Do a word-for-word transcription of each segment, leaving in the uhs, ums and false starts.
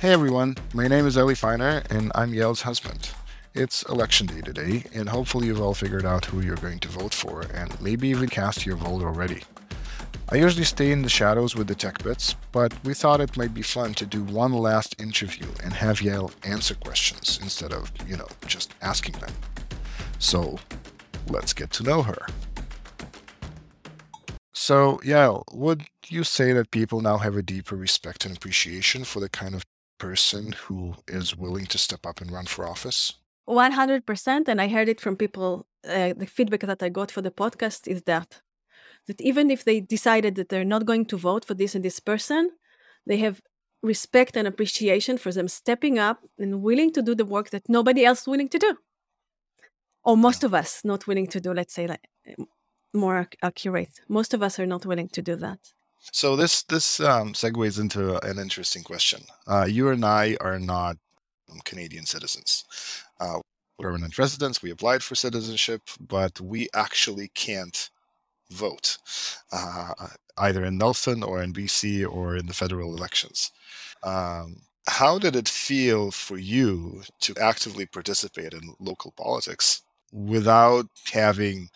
Hey everyone, my name is Elie Feiner and I'm Yael's husband. It's election day today and hopefully you've all figured out who you're going to vote for and maybe even cast your vote already. I usually stay in the shadows with the tech bits, but we thought it might be fun to do one last interview and have Yael answer questions instead of, you know, just asking them. So let's get to know her. So Yael, would you say that people now have a deeper respect and appreciation for the kind of person who is willing to step up and run for office? one hundred percent. And I heard it from people. Uh, the feedback that I got for the podcast is that that even if they decided that they're not going to vote for this and this person, they have respect and appreciation for them stepping up and willing to do the work that nobody else is willing to do. Or most of us not willing to do, let's say, like more accurate. Most of us are not willing to do that. So this this um, segues into an interesting question. Uh, you and I are not Canadian citizens. Uh, we're permanent residents. We applied for citizenship, but we actually can't vote, uh, either in Nelson or in B C or in the federal elections. Um, how did it feel for you to actively participate in local politics without having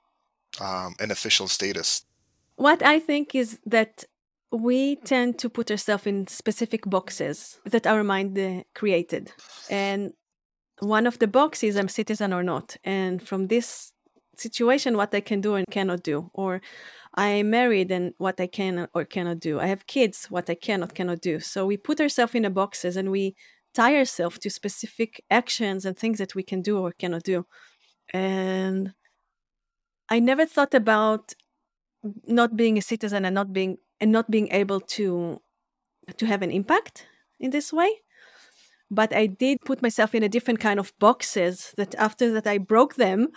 um, an official status? What I think is that we tend to put ourselves in specific boxes that our mind uh, created. And one of the boxes, I'm citizen or not. And from this situation, what I can do and cannot do, or I'm married and what I can or cannot do. I have kids, what I cannot, cannot do. So we put ourselves in a boxes and we tie ourselves to specific actions and things that we can do or cannot do. And I never thought about not being a citizen and not being and not being able to to have an impact in this way. But I did put myself in a different kind of boxes that after that I broke them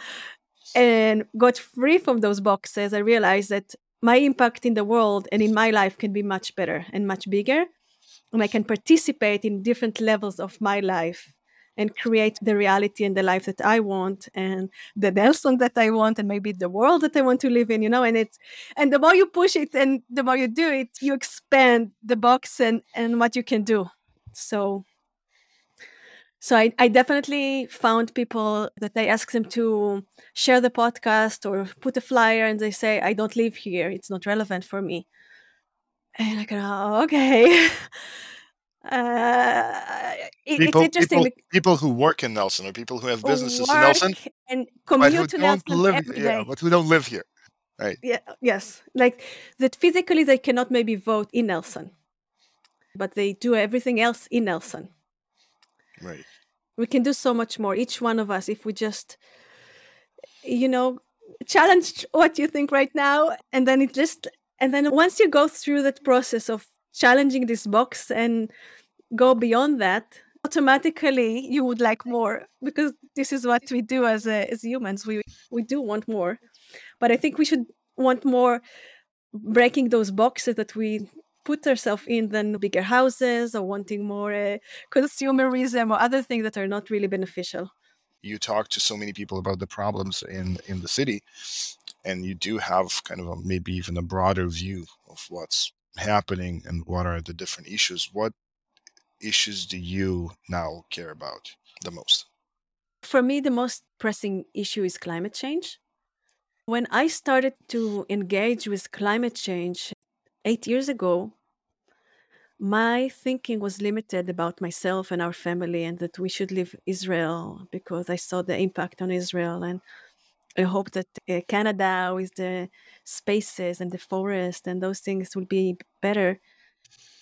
and got free from those boxes, I realized that my impact in the world and in my life can be much better and much bigger. And I can participate in different levels of my life and create the reality and the life that I want and the Nelson that I want and maybe the world that I want to live in, you know, and it's, and the more you push it and the more you do it, you expand the box and, and what you can do. So, so I, I definitely found people that I ask them to share the podcast or put a flyer and they say, I don't live here. It's not relevant for me. And I go, oh, okay. Uh, it, people, it's interesting. People, people who work in Nelson or people who have businesses in Nelson and commute to Nelson live, every day. Yeah, but who don't live here, right? Yeah, yes, like that physically they cannot maybe vote in Nelson, but they do everything else in Nelson. Right. We can do so much more. Each one of us, if we just, you know, challenge what you think right now, and then it just, and then once you go through that process of challenging this box and go beyond that, automatically you would like more because this is what we do as a, as humans. We we do want more, but I think we should want more breaking those boxes that we put ourselves in than bigger houses or wanting more uh, consumerism or other things that are not really beneficial. You talk to so many people about the problems in, in the city, and you do have kind of a, maybe even a broader view of what's happening and what are the different issues. What issues do you now care about the most? For me, the most pressing issue is climate change. When I started to engage with climate change eight years ago, my thinking was limited about myself and our family and that we should leave Israel because I saw the impact on Israel. And I hope that uh, Canada with the spaces and the forest and those things will be better.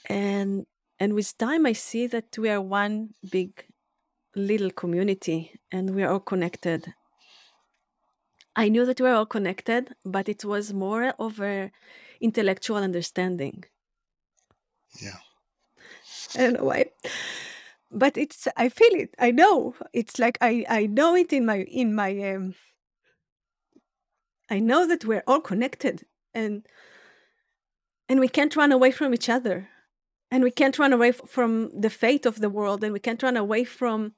And and with time, I see that we are one big little community and we are all connected. I knew that we are all connected, but it was more of an intellectual understanding. Yeah. I don't know why. But it's, I feel it. I know. It's like I, I know it in my, in my, um, I know that we're all connected and and we can't run away from each other and we can't run away f- from the fate of the world and we can't run away from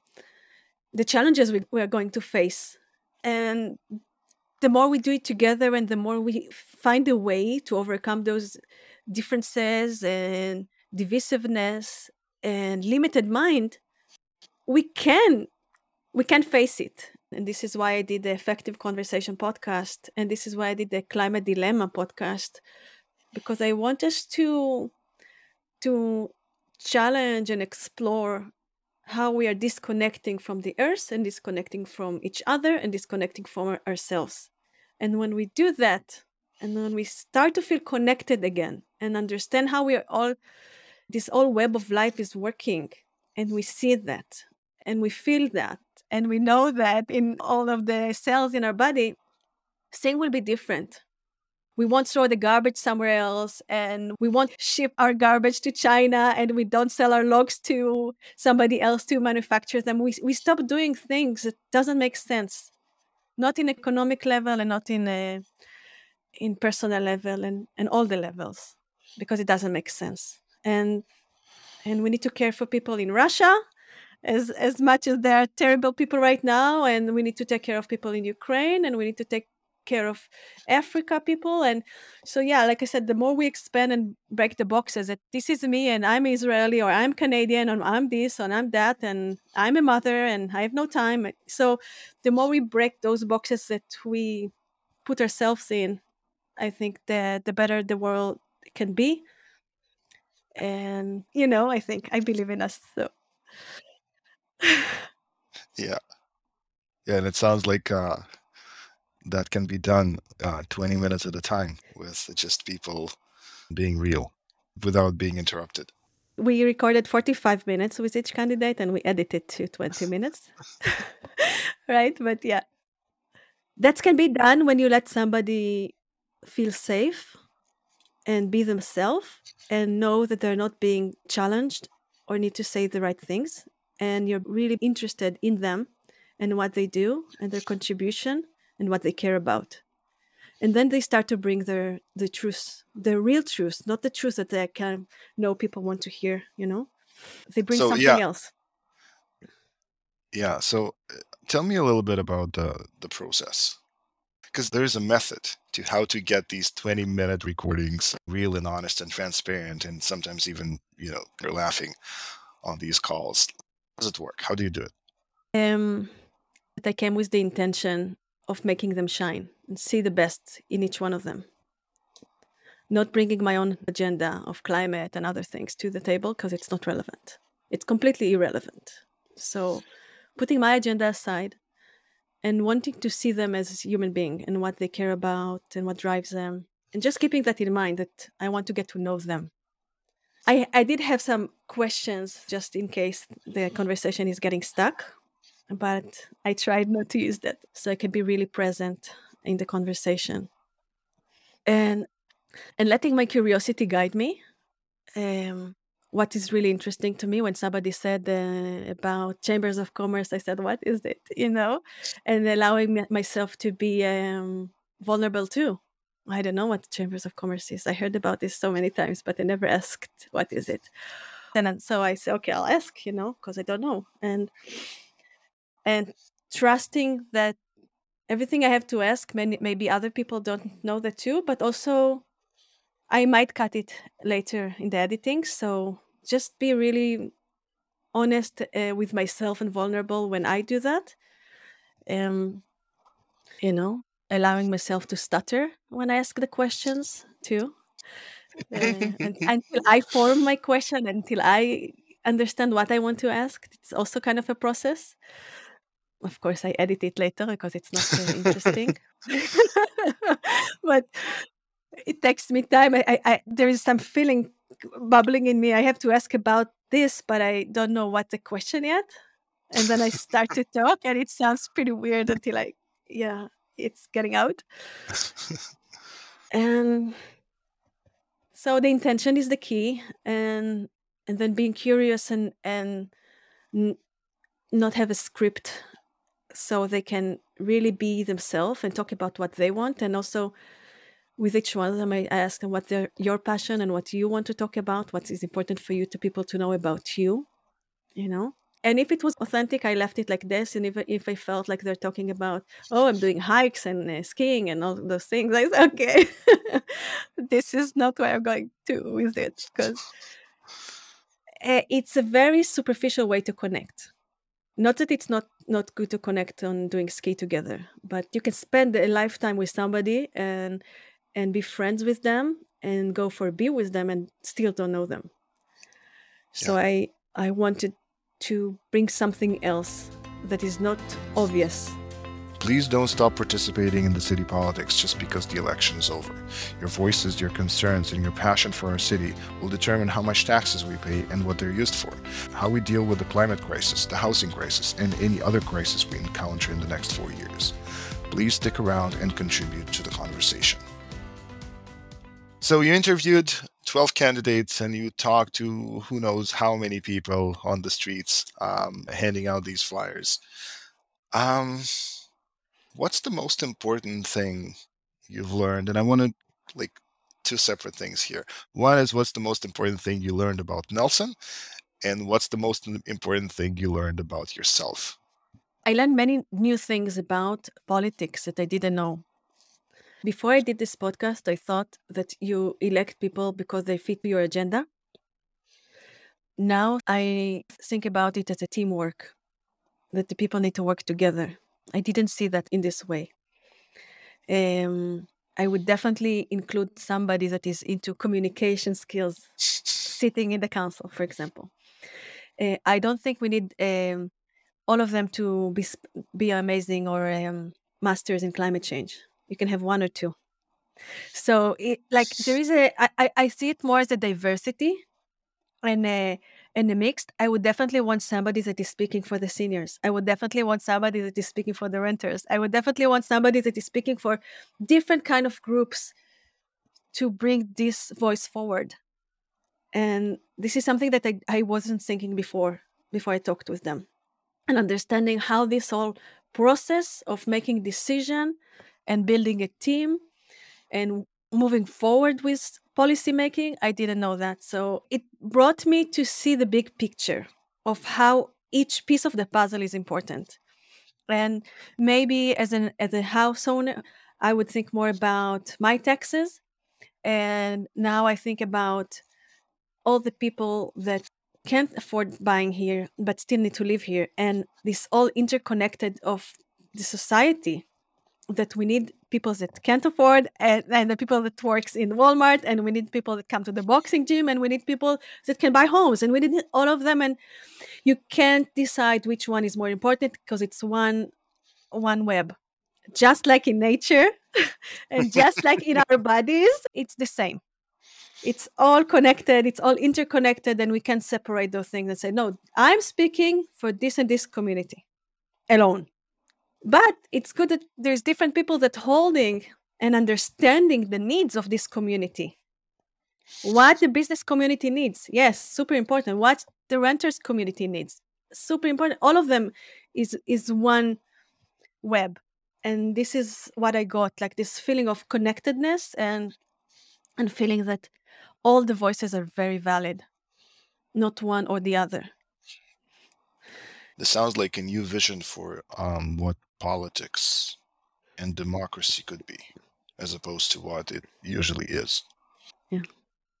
the challenges we, we are going to face. And the more we do it together and the more we find a way to overcome those differences and divisiveness and limited mind, we can we can face it. And this is why I did the Effective Conversation podcast, and this is why I did the Climate Dilemma podcast, because I want us to to challenge and explore how we are disconnecting from the earth and disconnecting from each other and disconnecting from ourselves. And when we do that, and when we start to feel connected again and understand how we are all, this whole web of life is working, and we see that, and we feel that, and we know that in all of the cells in our body, things will be different. We won't throw the garbage somewhere else, and we won't ship our garbage to China, and we don't sell our logs to somebody else to manufacture them. We we stop doing things that doesn't make sense, not in economic level and not in a, in personal level and, and all the levels, because it doesn't make sense. And and we need to care for people in Russia as as much as there are terrible people right now, and we need to take care of people in Ukraine, and we need to take care of Africa people. And so, yeah, like I said, the more we expand and break the boxes that this is me and I'm Israeli or I'm Canadian and I'm this and I'm that and I'm a mother and I have no time. So the more we break those boxes that we put ourselves in, I think that the better the world can be. And, you know, I think I believe in us. So. yeah. Yeah. And it sounds like, uh, that can be done uh, twenty minutes at a time with just people being real without being interrupted. We recorded forty-five minutes with each candidate and we edited to twenty minutes, right? But yeah, that can be done when you let somebody feel safe and be themselves and know that they're not being challenged or need to say the right things. And you're really interested in them and what they do and their contribution and what they care about. And then they start to bring their the truth, the real truth, not the truth that they can know people want to hear, you know? They bring so, something yeah. else. Yeah, so tell me a little bit about the, the process. Because there is a method to how to get these twenty-minute recordings real and honest and transparent, and sometimes even, you know, they're laughing on these calls. How does it work? How do you do it? Um, I came with the intention of making them shine and see the best in each one of them. Not bringing my own agenda of climate and other things to the table because it's not relevant. It's completely irrelevant. So putting my agenda aside and wanting to see them as a human being and what they care about and what drives them. And just keeping that in mind that I want to get to know them. I, I did have some questions just in case the conversation is getting stuck. But I tried not to use that so I could be really present in the conversation. And and letting my curiosity guide me. Um, what is really interesting to me when somebody said uh, about chambers of commerce, I said, what is it? You know, and allowing myself to be um, vulnerable too. I don't know what chambers of commerce is. I heard about this so many times, but I never asked, what is it? And so I said, okay, I'll ask, you know, because I don't know. And... And trusting that everything I have to ask, maybe other people don't know that too, but also I might cut it later in the editing. So just be really honest uh, with myself and vulnerable when I do that. Um, you know, allowing myself to stutter when I ask the questions too. Uh, and, until I form my question, until I understand what I want to ask. It's also kind of a process. Of course, I edit it later because it's not so interesting. But it takes me time. I, I, I, there is some feeling bubbling in me. I have to ask about this, but I don't know what the question yet. And then I start to talk, and it sounds pretty weird until I, yeah, it's getting out. And so the intention is the key, and and then being curious and and n- not have a script. So they can really be themselves and talk about what they want. And also with each one of them, I ask them what their your passion and what you want to talk about, what is important for you to people to know about you, you know? And if it was authentic, I left it like this. And if, if I felt like they're talking about, oh, I'm doing hikes and uh, skiing and all those things, I said, okay, this is not where I'm going to with it. Because uh, it's a very superficial way to connect. Not that it's not, not good to connect on doing ski together, but you can spend a lifetime with somebody and and be friends with them and go for a beer with them and still don't know them. So yeah. I I wanted to bring something else that is not obvious. Please don't stop participating in the city politics just because the election is over. Your voices, your concerns, and your passion for our city will determine how much taxes we pay and what they're used for, how we deal with the climate crisis, the housing crisis, and any other crisis we encounter in the next four years. Please stick around and contribute to the conversation. So you interviewed twelve candidates and you talked to who knows how many people on the streets um, handing out these flyers. Um... What's the most important thing you've learned? And I want to, like, two separate things here. One is, what's the most important thing you learned about Nelson? And what's the most important thing you learned about yourself? I learned many new things about politics that I didn't know. Before I did this podcast, I thought that you elect people because they fit your agenda. Now I think about it as a teamwork, that the people need to work together. I didn't see that in this way. Um, I would definitely include somebody that is into communication skills sitting in the council, for example. Uh, I don't think we need um, all of them to be, be amazing or um, masters in climate change. You can have one or two. So it, like there is a, I, I see it more as a diversity and a, and a mixed. I would definitely want somebody that is speaking for the seniors. I would definitely want somebody that is speaking for the renters. I would definitely want somebody that is speaking for different kind of groups to bring this voice forward. And this is something that I, I wasn't thinking before, before I talked with them. And understanding how this whole process of making decision and building a team and moving forward with policy making, I didn't know that. So it brought me to see the big picture of how each piece of the puzzle is important. And maybe as an as a house owner, I would think more about my taxes. And now I think about all the people that can't afford buying here, but still need to live here. And this all interconnected of the society, that we need people that can't afford and, and the people that works in Walmart, and we need people that come to the boxing gym, and we need people that can buy homes, and we need all of them. And you can't decide which one is more important because it's one, one web. Just like in nature and just like in our bodies, it's the same. It's all connected. It's all interconnected. And we can separate those things and say, no, I'm speaking for this and this community alone. But it's good that there's different people that holding and understanding the needs of this community. What the business community needs, yes, super important. What the renters community needs, super important. All of them is is one web. And this is what I got, like this feeling of connectedness and and feeling that all the voices are very valid, not one or the other. This sounds like a new vision for um, what politics and democracy could be, as opposed to what it usually is. Yeah.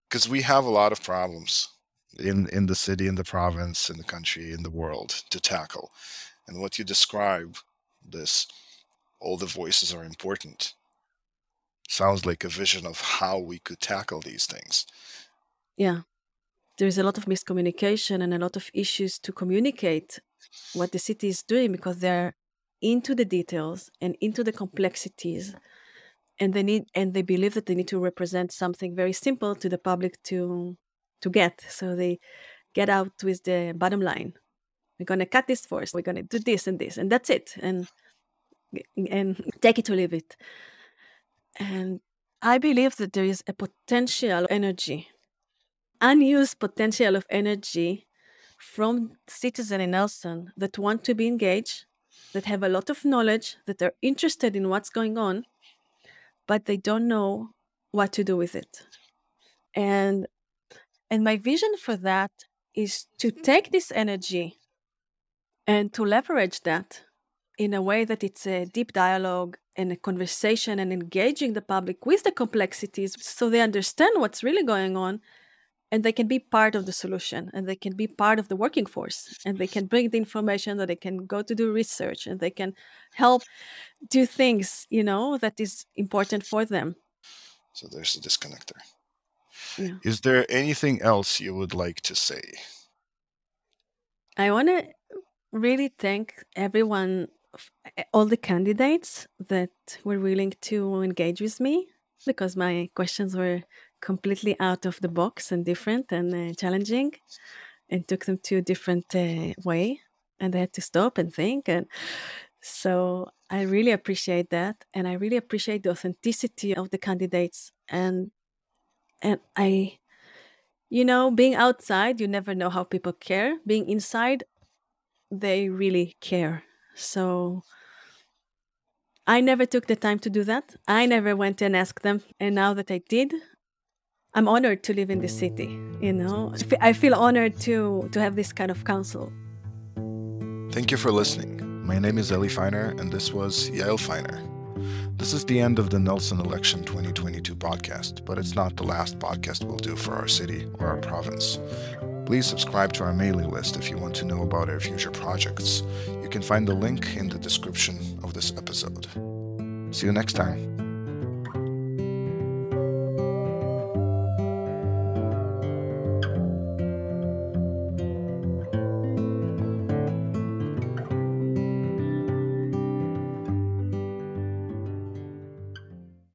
Because we have a lot of problems in, in the city, in the province, in the country, in the world to tackle. And what you describe, this, all the voices are important, sounds like a vision of how we could tackle these things. Yeah. There is a lot of miscommunication and a lot of issues to communicate what the city is doing, because they're into the details and into the complexities, and they need and they believe that they need to represent something very simple to the public to to get. So they get out with the bottom line. We're going to cut this forest. We're going to do this and this, and that's it. And and take it or leave it. And I believe that there is a potential energy, unused potential of energy from citizens in Nelson that want to be engaged, that have a lot of knowledge, that are interested in what's going on, but they don't know what to do with it. And and my vision for that is to take this energy and to leverage that in a way that it's a deep dialogue and a conversation and engaging the public with the complexities so they understand what's really going on and they can be part of the solution, and they can be part of the working force, and they can bring the information, that they can go to do research, and they can help do things, you know, that is important for them. So there's a disconnect there. Yeah. Is there anything else you would like to say? I want to really thank everyone, all the candidates that were willing to engage with me, because my questions were completely out of the box and different and uh, challenging, and took them to a different uh, way, and I had to stop and think. And so I really appreciate that, and I really appreciate the authenticity of the candidates, and and I, you know, being outside, you never know how people care. Being inside, they really care. So I never took the time to do that. I never went and asked them. And now that I did, I'm honored to live in this city. You know, I feel honored to, to have this kind of council. Thank you for listening. My name is Elie Feiner, and this was Yael Feiner. This is the end of the Nelson Election twenty twenty-two podcast, but it's not the last podcast we'll do for our city or our province. Please subscribe to our mailing list if you want to know about our future projects. You can find the link in the description of this episode. See you next time.